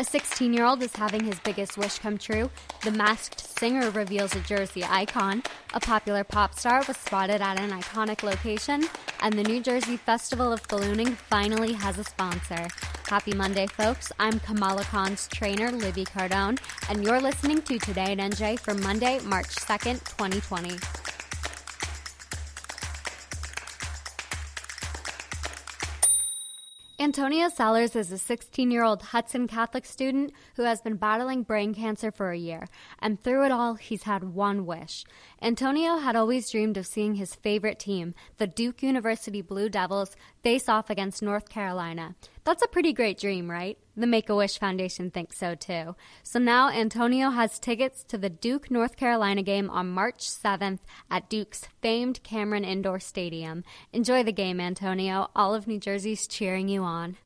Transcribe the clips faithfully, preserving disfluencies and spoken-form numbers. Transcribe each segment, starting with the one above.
A sixteen-year-old is having his biggest wish come true. The Masked Singer reveals a Jersey icon. A popular pop star was spotted at an iconic location. And the New Jersey Festival of Ballooning finally has a sponsor. Happy Monday, folks. I'm Kamala Khan's trainer, Libby Cardone, and you're listening to Today at N J for Monday, March second, twenty twenty. Antonio Sellers is a sixteen-year-old Hudson Catholic student who has been battling brain cancer for a year, and through it all, he's had one wish. Antonio had always dreamed of seeing his favorite team, the Duke University Blue Devils, face off against North Carolina. That's a pretty great dream, right? The Make-A-Wish Foundation thinks so, too. So now Antonio has tickets to the Duke North Carolina game on March seventh at Duke's famed Cameron Indoor Stadium. Enjoy the game, Antonio. All of New Jersey's cheering you on.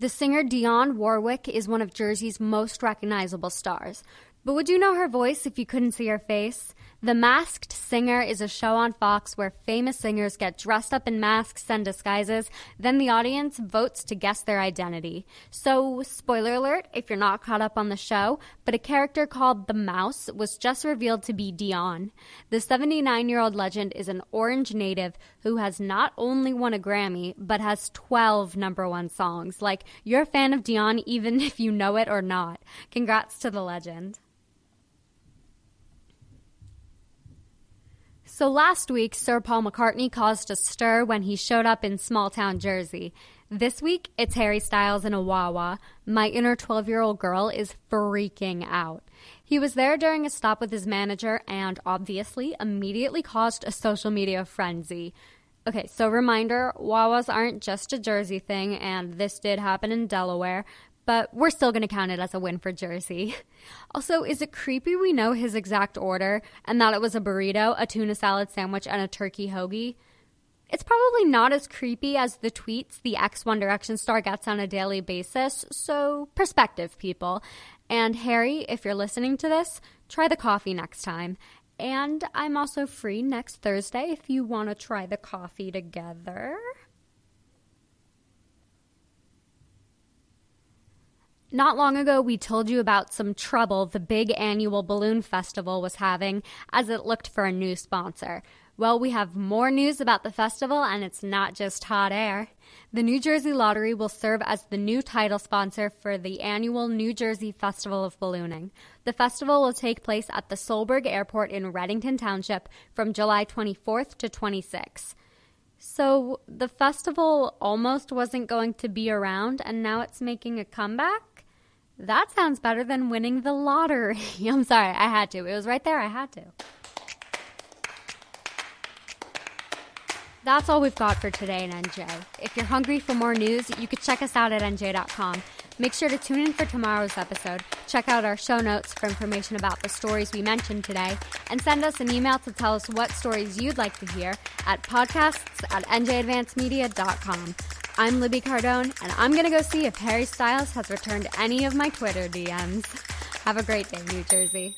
The singer Dionne Warwick is one of Jersey's most recognizable stars. But would you know her voice if you couldn't see her face? The Masked Singer is a show on Fox where famous singers get dressed up in masks and disguises, then the audience votes to guess their identity. So, spoiler alert if you're not caught up on the show, but a character called The Mouse was just revealed to be Dionne. The seventy-nine-year-old legend is an Orange native who has not only won a Grammy, but has twelve number one songs. Like, you're a fan of Dionne even if you know it or not. Congrats to the legend. So last week, Sir Paul McCartney caused a stir when he showed up in small-town Jersey. This week, it's Harry Styles in a Wawa. My inner twelve-year-old girl is freaking out. He was there during a stop with his manager and, obviously, immediately caused a social media frenzy. Okay, so reminder, Wawas aren't just a Jersey thing, and this did happen in Delaware, but we're still going to count it as a win for Jersey. Also, is it creepy we know his exact order and that it was a burrito, a tuna salad sandwich, and a turkey hoagie? It's probably not as creepy as the tweets the ex-One Direction star gets on a daily basis, so perspective, people. And Harry, if you're listening to this, try the coffee next time. And I'm also free next Thursday if you want to try the coffee together. Not long ago, we told you about some trouble the big annual balloon festival was having as it looked for a new sponsor. Well, we have more news about the festival, and it's not just hot air. The New Jersey Lottery will serve as the new title sponsor for the annual New Jersey Festival of Ballooning. The festival will take place at the Solberg Airport in Reddington Township from July twenty-fourth to twenty-sixth. So the festival almost wasn't going to be around, and now it's making a comeback? That sounds better than winning the lottery. I'm sorry, I had to. It was right there. I had to. That's all we've got for today in N J. If you're hungry for more news, you could check us out at N J dot com. Make sure to tune in for tomorrow's episode. Check out our show notes for information about the stories we mentioned today. And send us an email to tell us what stories you'd like to hear at podcasts at N J Advanced Media dot com. I'm Libby Cardone, and I'm going to go see if Harry Styles has returned any of my Twitter D Ms. Have a great day, New Jersey.